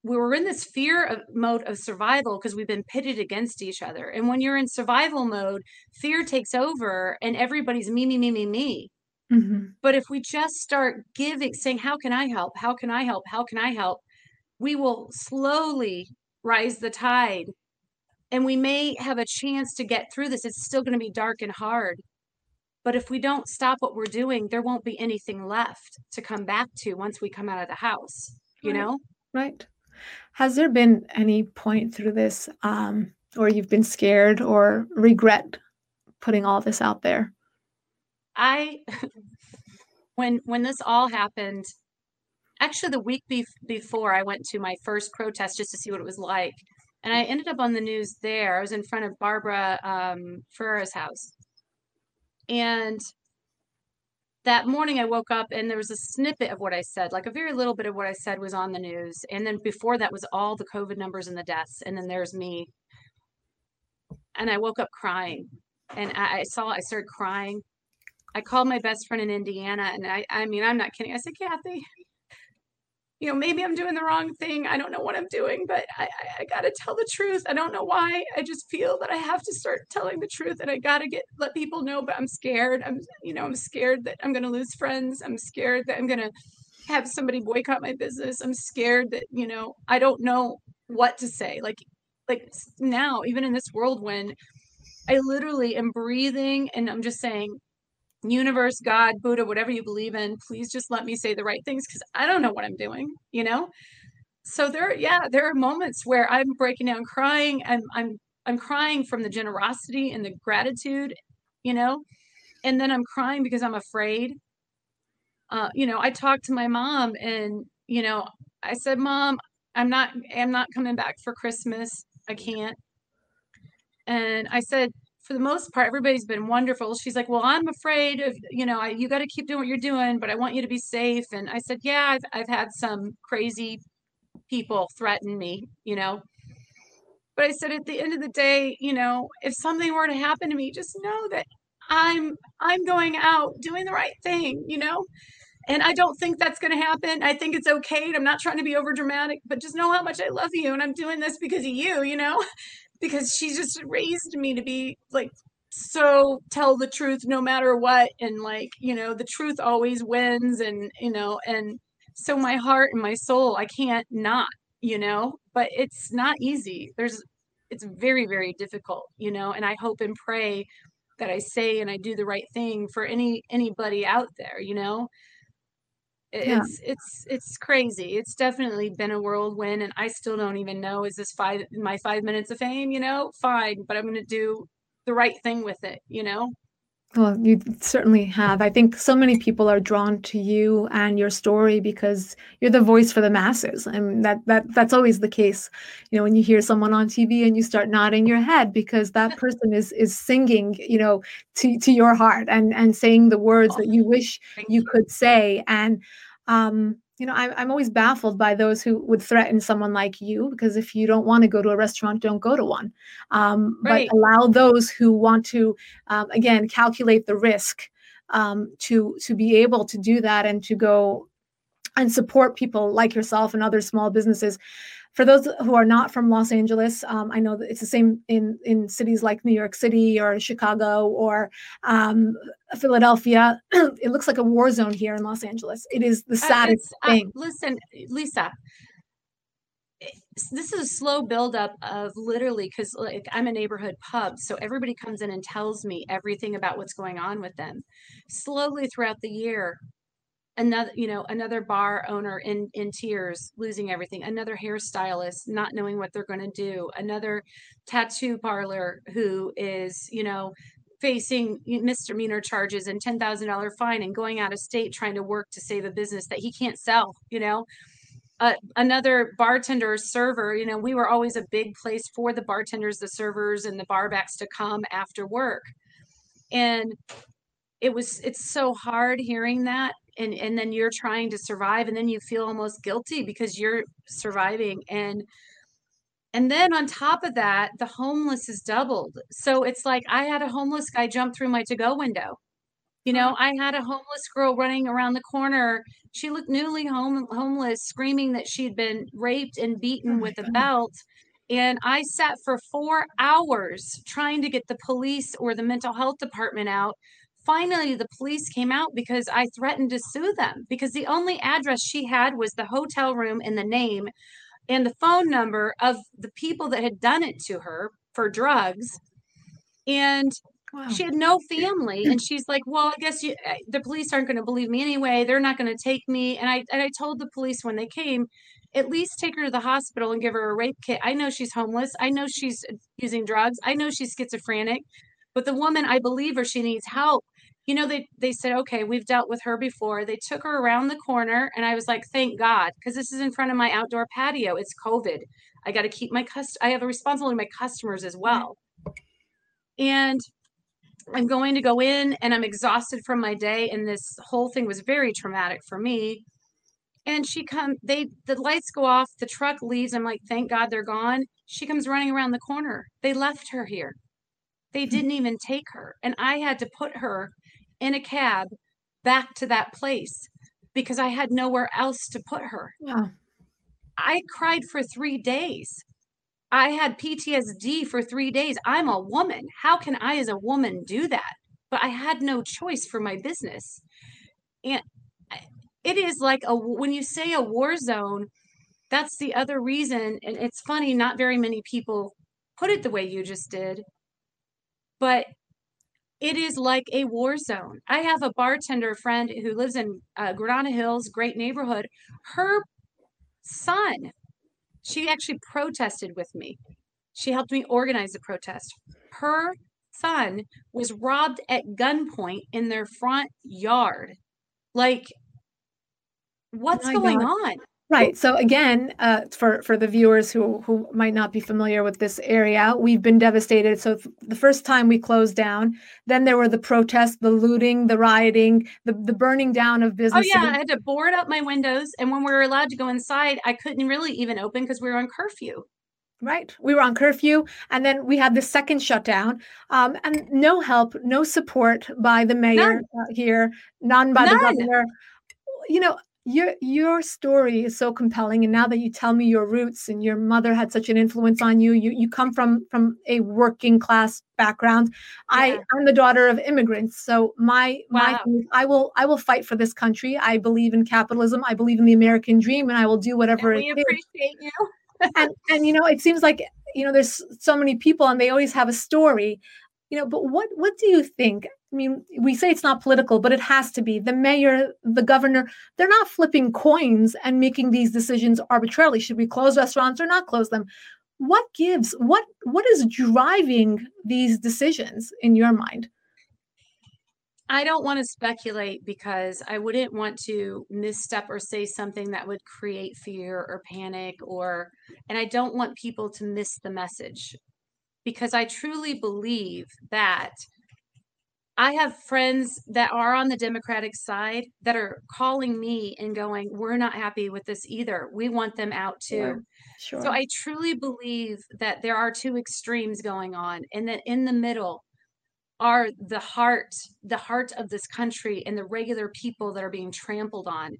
we were in this fear of, mode of survival because we've been pitted against each other. And when you're in survival mode, fear takes over and everybody's me, me, me, me, me. Mm-hmm. But if we just start giving, saying, how can I help? How can I help? How can I help? We will slowly rise the tide and we may have a chance to get through this. It's still going to be dark and hard, but if we don't stop what we're doing, there won't be anything left to come back to once we come out of the house, you right. know? Right. Has there been any point through this um, or you've been scared or regret putting all this out there? I, when, when this all happened, actually, the week be- before I went to my first protest just to see what it was like. And I ended up on the news there. I was in front of Barbara um, Ferrara's house. And that morning I woke up and there was a snippet of what I said, like a very little bit of what I said was on the news. And then before that was all the COVID numbers and the deaths. And then there's me. And I woke up crying. And I, I saw, I started crying. I called my best friend in Indiana. And I, I mean, I'm not kidding. I said, Kathy, you know, maybe I'm doing the wrong thing. I don't know what I'm doing, but I, I, I got to tell the truth. I don't know why. I just feel that I have to start telling the truth and I got to get, let people know, but I'm scared. I'm, you know, I'm scared that I'm going to lose friends. I'm scared that I'm going to have somebody boycott my business. I'm scared that, you know, I don't know what to say. Like, like now, even in this world, when I literally am breathing and I'm just saying, universe, God, Buddha, whatever you believe in, please just let me say the right things because I don't know what I'm doing, you know? So there, yeah, there are moments where I'm breaking down crying and I'm, I'm crying from the generosity and the gratitude, you know, and then I'm crying because I'm afraid. Uh, you know, I talked to my mom and, you know, I said, Mom, I'm not, I'm not coming back for Christmas. I can't. And I said, for the most part, everybody's been wonderful. She's like, well, I'm afraid of, you know, I, you got to keep doing what you're doing, but I want you to be safe. And I said, yeah, I've, I've had some crazy people threaten me, you know, But I said, at the end of the day, you know, if something were to happen to me, just know that I'm I'm going out doing the right thing, you know, and I don't think that's going to happen. I think it's okay. And I'm not trying to be over dramatic, but just know how much I love you. And I'm doing this because of you, you know, because she just raised me to be like, so tell the truth no matter what. And like, you know, the truth always wins. And, you know, and so my heart and my soul, I can't not, you know, but it's not easy. There's, it's very, very difficult, you know, and I hope and pray that I say and I do the right thing for any anybody out there, you know. It's yeah. it's it's crazy. It's definitely been a whirlwind, and I still don't even know, is this five my five minutes of fame, you know? Fine, but I'm going to do the right thing with it, you know? Well, you certainly have. I think so many people are drawn to you and your story because you're the voice for the masses. I mean, that that that's always the case. You know, when you hear someone on T V and you start nodding your head because that person is is singing, you know, to, to your heart and, and saying the words that you wish you could say. And, um, you know, I, I'm always baffled by those who would threaten someone like you, because if you don't want to go to a restaurant, don't go to one. Um, right. But allow those who want to, um, again, calculate the risk um, to to be able to do that and to go and support people like yourself and other small businesses. For those who are not from Los Angeles, um, I know that it's the same in, in cities like New York City or Chicago or um, Philadelphia. It looks like a war zone here in Los Angeles. It is the saddest uh, thing. Uh, listen, Lisa, this is a slow buildup of literally, because like I'm a neighborhood pub, so everybody comes in and tells me everything about what's going on with them. Slowly throughout the year, Another, you know, another bar owner in, in tears, losing everything. Another hairstylist not knowing what they're going to do. Another tattoo parlor who is, you know, facing misdemeanor charges and ten thousand dollars fine and going out of state trying to work to save a business that he can't sell, you know. Uh, another bartender, server, you know, we were always a big place for the bartenders, the servers, and the bar backs to come after work. And it was, it's so hard hearing that. And and then you're trying to survive, and then you feel almost guilty because you're surviving. And and then on top of that, the homeless is doubled. So it's like I had a homeless guy jump through my to-go window. You know, I had a homeless girl running around the corner. She looked newly home, homeless, screaming that she'd been raped and beaten oh with a belt. And I sat for four hours trying to get the police or the mental health department out. Finally, the police came out because I threatened to sue them because the only address she had was the hotel room and the name and the phone number of the people that had done it to her for drugs. And wow. She had no family. And she's like, well, I guess you, the police aren't going to believe me anyway. They're not going to take me. And I, and I told the police when they came, at least take her to the hospital and give her a rape kit. I know she's homeless. I know she's using drugs. I know she's schizophrenic. But the woman, I believe her, she needs help. You know, they, they said, okay, we've dealt with her before. They took her around the corner. And I was like, thank God, because this is in front of my outdoor patio. It's COVID. I got to keep my cust. I have a responsibility to my customers as well. And I'm going to go in and I'm exhausted from my day. And this whole thing was very traumatic for me. And she come, they, the lights go off, the truck leaves. I'm like, thank God they're gone. She comes running around the corner. They left her here. They didn't even take her. And I had to put her in a cab back to that place because I had nowhere else to put her. Yeah. I cried for three days. I had P T S D for three days. I'm a woman. How can I as a woman do that? But I had no choice for my business. And it is like a, when you say a war zone, that's the other reason. And it's funny, not very many people put it the way you just did. But it is like a war zone. I have a bartender friend who lives in uh, Granada Hills, great neighborhood. Her son, she actually protested with me. She helped me organize the protest. Her son was robbed at gunpoint in their front yard. Like, what's oh my going God. on? Right. So again, uh, for, for the viewers who, who might not be familiar with this area, we've been devastated. So the first time we closed down, then there were the protests, the looting, the rioting, the, the burning down of businesses. Oh yeah, I had to board up my windows. And when we were allowed to go inside, I couldn't really even open because we were on curfew. Right. We were on curfew, and then we had the second shutdown, um, and no help, no support by the mayor uh, here, none by none. the governor. You know, your your story is so compelling. And now that you tell me your roots and your mother had such an influence on you, you, you come from from a working class background. Yeah. I, I'm the daughter of immigrants. So my wow. my I will I will fight for this country. I believe in capitalism. I believe in the American dream, and I will do whatever and we it appreciate is. You. and, and, you know, it seems like, you know, there's so many people and they always have a story, you know, but what, what do you think? I mean, we say it's not political, but it has to be. The mayor, the governor, they're not flipping coins and making these decisions arbitrarily. Should we close restaurants or not close them? What gives, what, what is driving these decisions in your mind? I don't want to speculate because I wouldn't want to misstep or say something that would create fear or panic or, and I don't want people to miss the message because I truly believe that I have friends that are on the Democratic side that are calling me and going, we're not happy with this either. We want them out too. Sure. Sure. So I truly believe that there are two extremes going on and that in the middle are the heart, the heart of this country and the regular people that are being trampled on.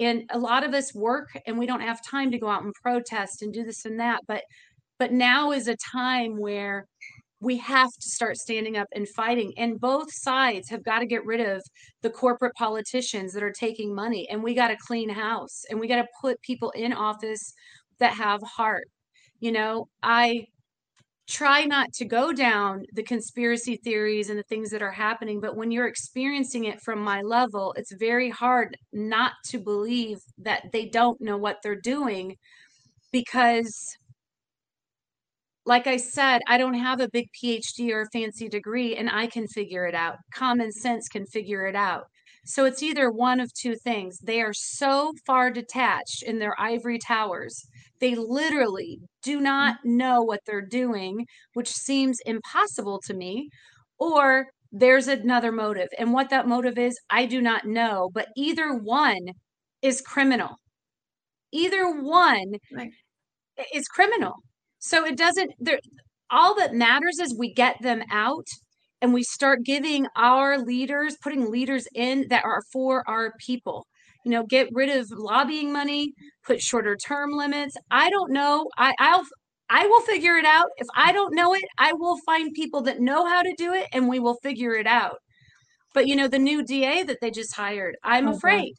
And a lot of us work and we don't have time to go out and protest and do this and that. But but now is a time where we have to start standing up and fighting. And both sides have got to get rid of the corporate politicians that are taking money. And we got to clean house and we got to put people in office that have heart. You know, I... try not to go down the conspiracy theories and the things that are happening. But when you're experiencing it from my level, it's very hard not to believe that they don't know what they're doing because, like I said, I don't have a big P H D or a fancy degree and I can figure it out. Common sense can figure it out. So it's either one of two things. They are so far detached in their ivory towers. They literally do not know what they're doing, which seems impossible to me, or there's another motive. And what that motive is, I do not know. But either one is criminal. Either one right. is criminal. So it doesn't, there, all that matters is we get them out. And we start giving our leaders, putting leaders in that are for our people, you know, get rid of lobbying money, put shorter term limits. I don't know. I, I'll, I will figure it out. If I don't know it, I will find people that know how to do it and we will figure it out. But, you know, the new D A that they just hired, I'm okay. afraid.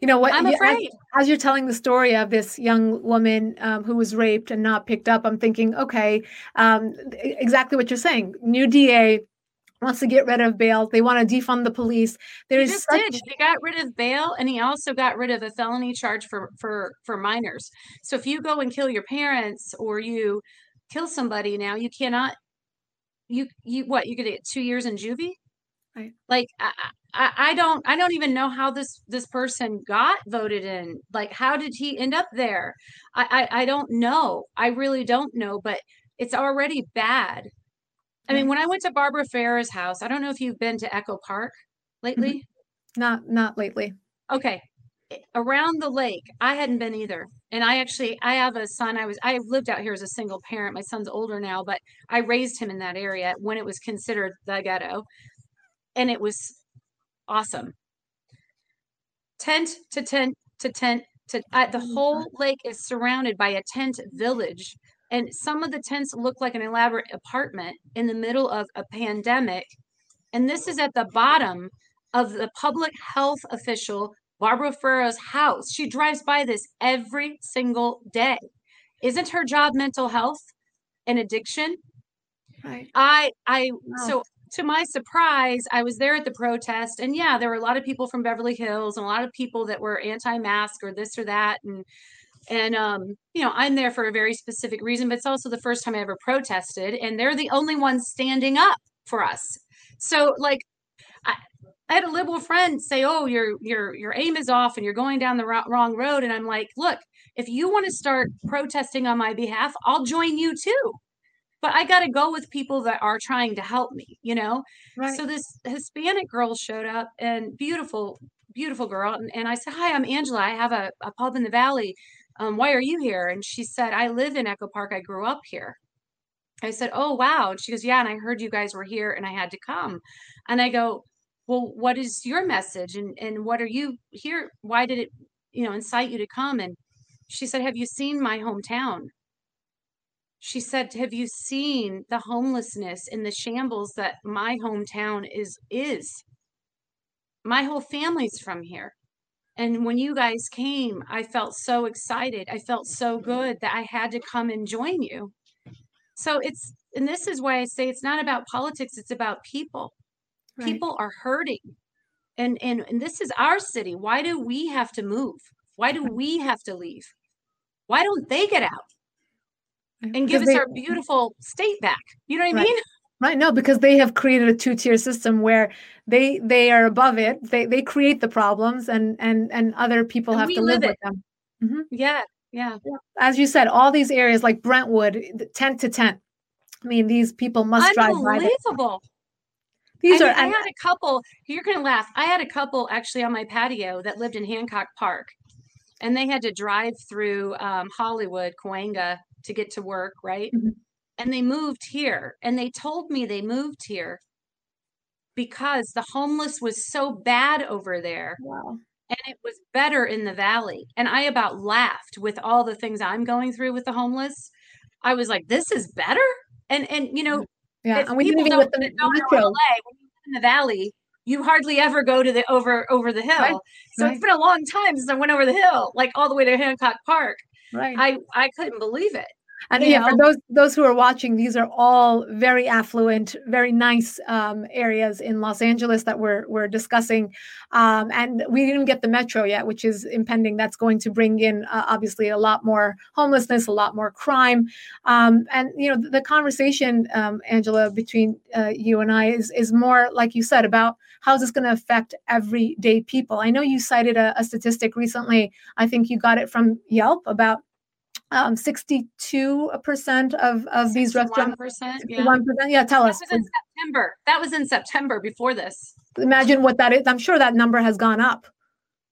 You know what? I'm afraid. As, as you're telling the story of this young woman um, who was raped and not picked up, I'm thinking, okay, um, exactly what you're saying. New D A wants to get rid of bail. They want to defund the police. There is just such- did. He got rid of bail, and he also got rid of a felony charge for for for minors. So if you go and kill your parents or you kill somebody now, you cannot. You you what? You could get two years in juvie. Right. Like I, I, I don't I don't even know how this this person got voted in. Like, how did he end up there? I, I, I don't know. I really don't know. But it's already bad. I right. mean, when I went to Barbara Ferrer's house, I don't know if you've been to Echo Park lately. Mm-hmm. Not not lately. Okay. Around the lake. I hadn't been either. And I actually I have a son. I was I lived out here as a single parent. My son's older now, but I raised him in that area when it was considered the ghetto. And it was awesome. Tent to tent to tent to uh, the whole lake is surrounded by a tent village. And some of the tents look like an elaborate apartment in the middle of a pandemic. And this is at the bottom of the public health official, Barbara Ferro's house. She drives by this every single day. Isn't her job mental health and addiction? Right. I, I, wow. so. To my surprise, I was there at the protest, and yeah, there were a lot of people from Beverly Hills and a lot of people that were anti-mask or this or that, and and um, you know, I'm there for a very specific reason, but it's also the first time I ever protested, and they're the only ones standing up for us. So, like, I, I had a liberal friend say, "Oh, your your your aim is off, and you're going down the ro- wrong road," and I'm like, "Look, if you want to start protesting on my behalf, I'll join you too." But I got to go with people that are trying to help me, you know? Right. So this Hispanic girl showed up, and beautiful, beautiful girl. And, and I said, "Hi, I'm Angela. I have a, a pub in the Valley." um, why are you here? And she said, I live in Echo Park. I grew up here. I said, oh, wow. And she goes, yeah. And I heard you guys were here and I had to come. And I go, well, what is your message? And, and what are you here? Why did it, you know, incite you to come? And she said, have you seen my hometown? She said, have you seen the homelessness and the shambles that my hometown is, is? My whole family's from here. And when you guys came, I felt so excited. I felt so good that I had to come and join you. So it's, and this is why I say it's not about politics. It's about people. Right. People are hurting. And, and, and this is our city. Why do we have to move? Why do we have to leave? Why don't they get out? And give us they, our beautiful state back. You know what I right. mean? Right. No, because they have created a two-tier system where they they are above it. They they create the problems, and and and other people and have to live, live with them. Mm-hmm. Yeah, yeah. As you said, all these areas like Brentwood, tent to tent. I mean, these people must drive by. Unbelievable. These I are. Mean, I had a couple. You're gonna laugh. I had a couple actually on my patio that lived in Hancock Park, and they had to drive through um, Hollywood, Cahuenga, to get to work, right? Mm-hmm. And they moved here. And they told me they moved here because the homeless was so bad over there. Wow. And it was better in the valley. And I about laughed with all the things I'm going through with the homeless. I was like, this is better? And, and you know, yeah. if and we people don't, with the don't know L A, when you live in the valley, you hardly ever go to the over over the hill. Right. So right. It's been a long time since I went over the hill, like all the way to Hancock Park. Right. I, I couldn't believe it. And yeah, know? for those those who are watching, these are all very affluent, very nice um, areas in Los Angeles that we're we're discussing. Um, and we didn't get the metro yet, which is impending. That's going to bring in uh, obviously a lot more homelessness, a lot more crime. Um, and you know, the, the conversation, um, Angela, between uh, you and I is is more like you said about how's this going to affect everyday people. I know you cited a, a statistic recently. I think you got it from Yelp about. Um, sixty-two percent of, of these restaurants. sixty-one percent, yeah. Tell us. That was in September. That was in September before this. Imagine what that is. I'm sure that number has gone up.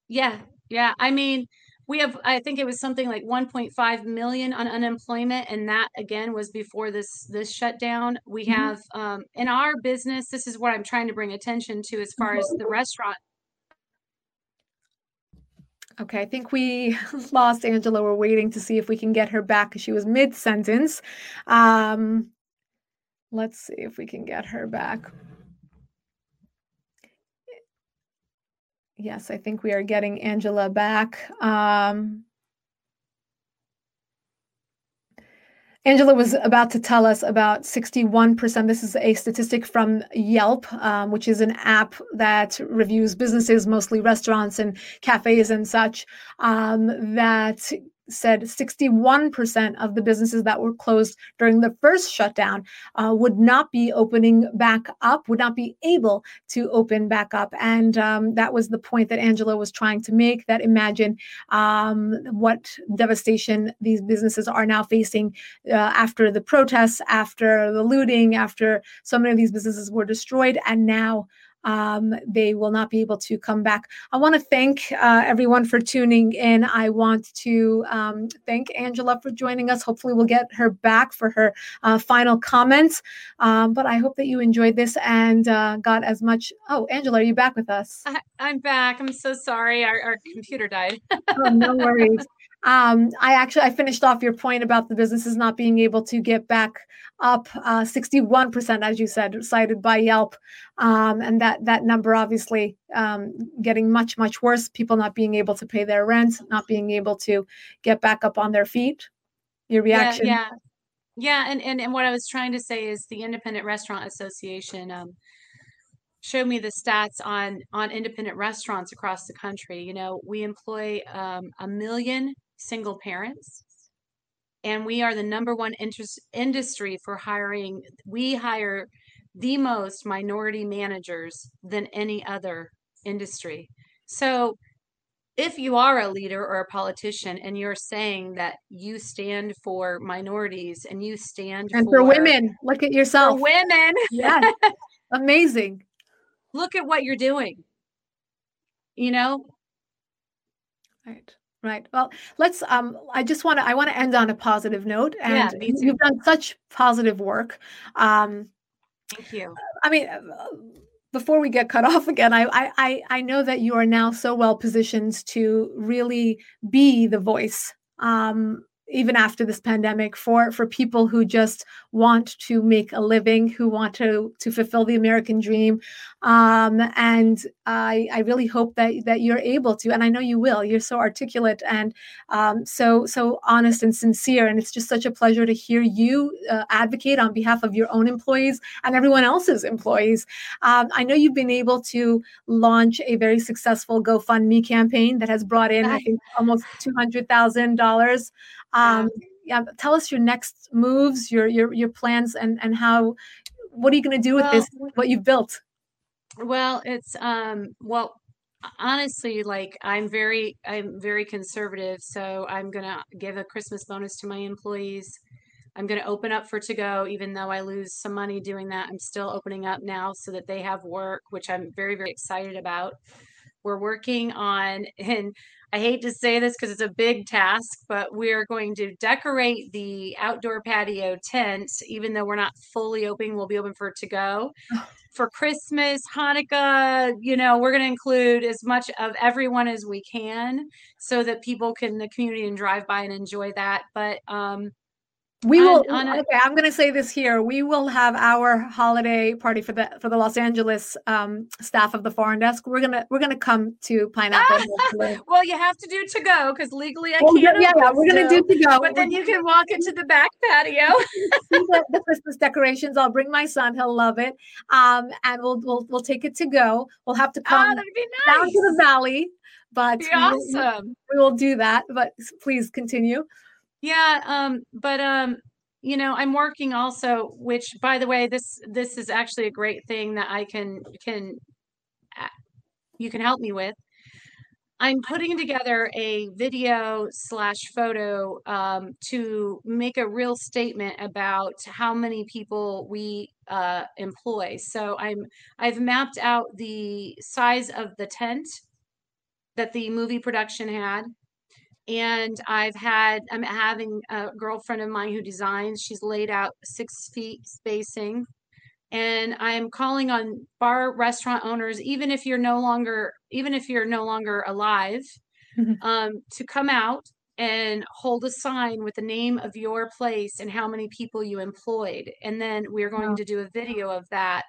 Yeah. Yeah. I mean, we have, I think it was something like one point five million on unemployment. And that again was before this, this shutdown. We mm-hmm. have um, in our business, this is what I'm trying to bring attention to as far as the restaurant. Okay, I think we lost Angela. We're waiting to see if we can get her back because she was mid-sentence. Um, let's see if we can get her back. Yes, I think we are getting Angela back. Um, Angela was about to tell us about sixty-one percent. This is a statistic from Yelp, um, which is an app that reviews businesses, mostly restaurants and cafes and such, um, that said sixty-one percent of the businesses that were closed during the first shutdown uh, would not be opening back up, would not be able to open back up. And um, that was the point that Angela was trying to make, that imagine um, what devastation these businesses are now facing uh, after the protests, after the looting, after so many of these businesses were destroyed, and now Um, they will not be able to come back. I want to thank uh, everyone for tuning in. I want to um, thank Angela for joining us. Hopefully we'll get her back for her uh, final comments. Um, but I hope that you enjoyed this and uh, got as much. Oh, Angela, are you back with us? I, I'm back. I'm so sorry. Our, our computer died. Oh, no worries. Um, I actually, I finished off your point about the businesses not being able to get back up, uh, sixty-one percent, as you said, cited by Yelp. Um, and that, that number obviously, um, getting much, much worse, people not being able to pay their rent, not being able to get back up on their feet. Your reaction? Yeah. Yeah. yeah and, and, and what I was trying to say is the Independent Restaurant Association, um, showed me the stats on, on independent restaurants across the country. You know, we employ, um, a million single parents, and we are the number one interest industry for hiring. We hire the most minority managers than any other industry. So if you are a leader or a politician and you're saying that you stand for minorities and you stand and for, for women, look at yourself. For women. Yeah. Amazing. Look at what you're doing. You know? Right. Right. Well, let's, um, I just want to, I want to end on a positive note, and yeah, you've done such positive work. Um, Thank you. I mean, before we get cut off again, I, I, I know that you are now so well positioned to really be the voice, um, even after this pandemic, for, for people who just want to make a living, who want to, to fulfill the American dream. Um, and I, I really hope that, that you're able to, and I know you will. You're so articulate and um, so, so honest and sincere. And it's just such a pleasure to hear you uh, advocate on behalf of your own employees and everyone else's employees. Um, I know you've been able to launch a very successful GoFundMe campaign that has brought in, I think, almost two hundred thousand dollars. Um, yeah, tell us your next moves, your, your, your plans, and, and how, what are you going to do with well, this, what you've built? Well, it's, um, well, honestly, like I'm very, I'm very conservative. So I'm going to give a Christmas bonus to my employees. I'm going to open up for to-go, even though I lose some money doing that. I'm still opening up now so that they have work, which I'm very, very excited about. We're working on, and I hate to say this because it's a big task, but we're going to decorate the outdoor patio tent, even though we're not fully open. We'll be open for to go for Christmas, Hanukkah. You know, we're going to include as much of everyone as we can so that people can, the community, and drive by and enjoy that. But, um, we will. On, on a, okay, I'm going to say this here. We will have our holiday party for the for the Los Angeles um, staff of the Foreign Desk. We're gonna we're gonna come to Pineapple. Well, you have to do to go because legally I well, can't. Yeah, yeah, we're gonna do to go. But then you can walk into the back patio. the, the Christmas decorations. I'll bring my son. He'll love it. Um, and we'll we'll we'll take it to go. We'll have to come oh, that'd be nice. Down to the valley. But be we, awesome. We will do that. But please continue. Yeah. Um, but, um, you know, I'm working also, which by the way, this, this is actually a great thing that I can, can, you can help me with. I'm putting together a video slash photo, um, to make a real statement about how many people we, uh, employ. So I'm, I've mapped out the size of the tent that the movie production had. And I've had, I'm having a girlfriend of mine who designs, she's laid out six feet spacing. And I'm calling on bar restaurant owners, even if you're no longer, even if you're no longer alive, mm-hmm. um, to come out and hold a sign with the name of your place and how many people you employed. And then we're going wow. to do a video of that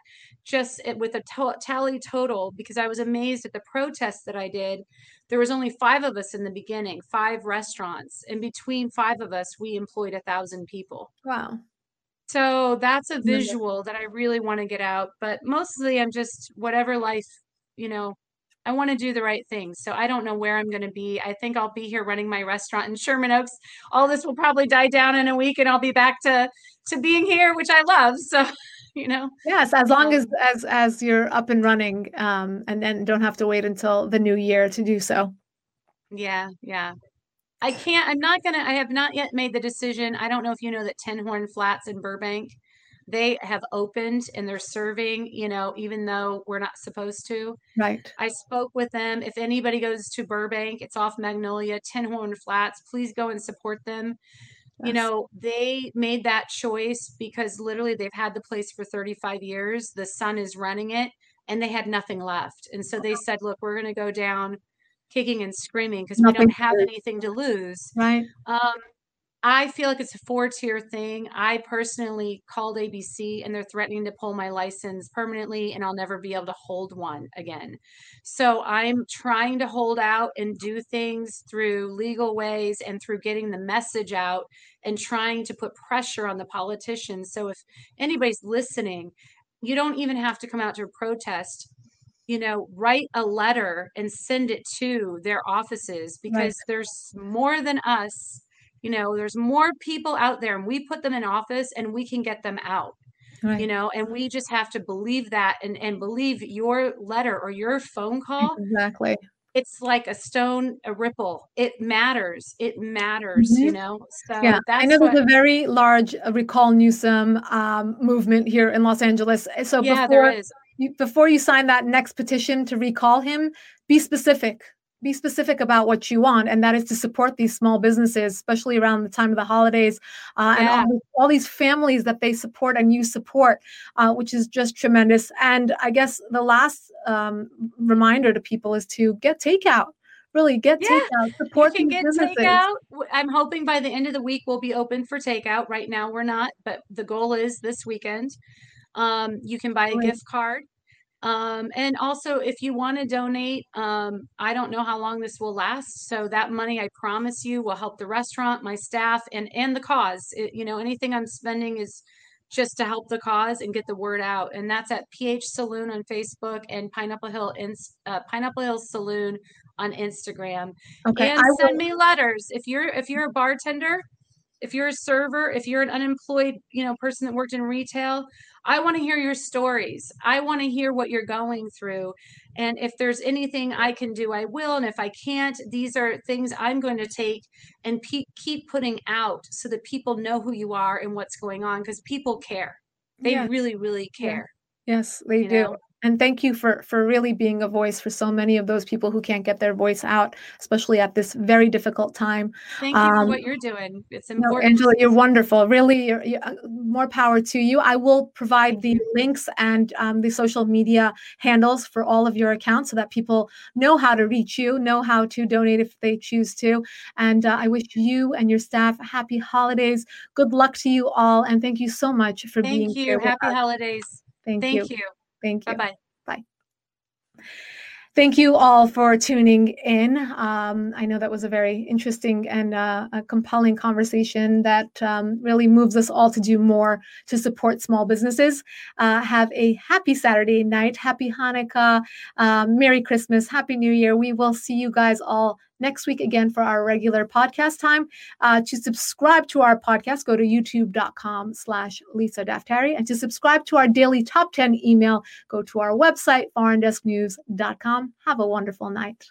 just with a to- tally total, because I was amazed at the protests that I did. There was only five of us in the beginning, five restaurants. And between five of us, we employed a thousand people. Wow. So that's a visual that I really want to get out, but mostly I'm just whatever life, you know, I want to do the right thing. So I don't know where I'm going to be. I think I'll be here running my restaurant in Sherman Oaks. All this will probably die down in a week and I'll be back to, to being here, which I love. So, you know, yes, as long as, as, as you're up and running, um, and then don't have to wait until the new year to do so. Yeah. Yeah. I can't, I'm not going to, I have not yet made the decision. I don't know if you know that Tenhorn Flats in Burbank, they have opened and they're serving, you know, even though we're not supposed to. Right. I spoke with them. If anybody goes to Burbank, it's off Magnolia, Tenhorn Flats, please go and support them. Yes. You know, they made that choice because literally they've had the place for thirty-five years. The son is running it and they had nothing left. And so they said, look, we're going to go down kicking and screaming because we don't have anything to lose. Right. Um, I feel like it's a four-tier thing. I personally called A B C and they're threatening to pull my license permanently and I'll never be able to hold one again. So I'm trying to hold out and do things through legal ways and through getting the message out and trying to put pressure on the politicians. So if anybody's listening, you don't even have to come out to a protest. You know, write a letter and send it to their offices because right. there's more than us. You know, there's more people out there and we put them in office and we can get them out, right. you know, and we just have to believe that and, and believe your letter or your phone call. Exactly. It's like a stone, a ripple. It matters. It matters, mm-hmm. you know? So yeah. that's I know what... there's a very large Recall Newsom um, movement here in Los Angeles. So yeah, before, there is. You, before you sign that next petition to recall him, be specific. be specific about what you want, and that is to support these small businesses, especially around the time of the holidays, uh, yeah. and all, all these families that they support and you support, uh, which is just tremendous. And I guess the last um, reminder to people is to get takeout. Really get yeah. takeout, support these get businesses. Takeout. I'm hoping by the end of the week, we'll be open for takeout. Right now we're not, but the goal is this weekend. Um, you can buy a right. gift card. Um, and also if you want to donate, um, I don't know how long this will last. So that money, I promise you, will help the restaurant, my staff, and, and the cause. It, you know, anything I'm spending is just to help the cause and get the word out. And that's at P H Saloon on Facebook and Pineapple Hill, in, uh, Pineapple Hill Saloon on Instagram. Okay, and send me letters. If you're, if you're a bartender, if you're a server, if you're an unemployed, you know, person that worked in retail, I want to hear your stories. I want to hear what you're going through. And if there's anything I can do, I will. And if I can't, these are things I'm going to take and pe- keep putting out so that people know who you are and what's going on, because people care. They yes. really, really care. Yeah. Yes, they you do. Know? And thank you for, for really being a voice for so many of those people who can't get their voice out, especially at this very difficult time. Thank you um, for what you're doing. It's important. No, Angela, you're wonderful. Really, you're, you're, more power to you. I will provide the links and um, the social media handles for all of your accounts so that people know how to reach you, know how to donate if they choose to. And uh, I wish you and your staff happy holidays. Good luck to you all. And thank you so much for thank being you. Here. Thank you. Happy holidays. Thank, thank you. you. Thank you. Bye-bye. Bye. Thank you all for tuning in. Um, I know that was a very interesting and uh, a compelling conversation that um, really moves us all to do more to support small businesses. Uh, have a happy Saturday night. Happy Hanukkah. Uh, Merry Christmas. Happy New Year. We will see you guys all next week again for our regular podcast time. Uh, to subscribe to our podcast, go to youtube.com slash Lisa Daftari. And to subscribe to our daily top ten email, go to our website, foreign desk news dot com. Have a wonderful night.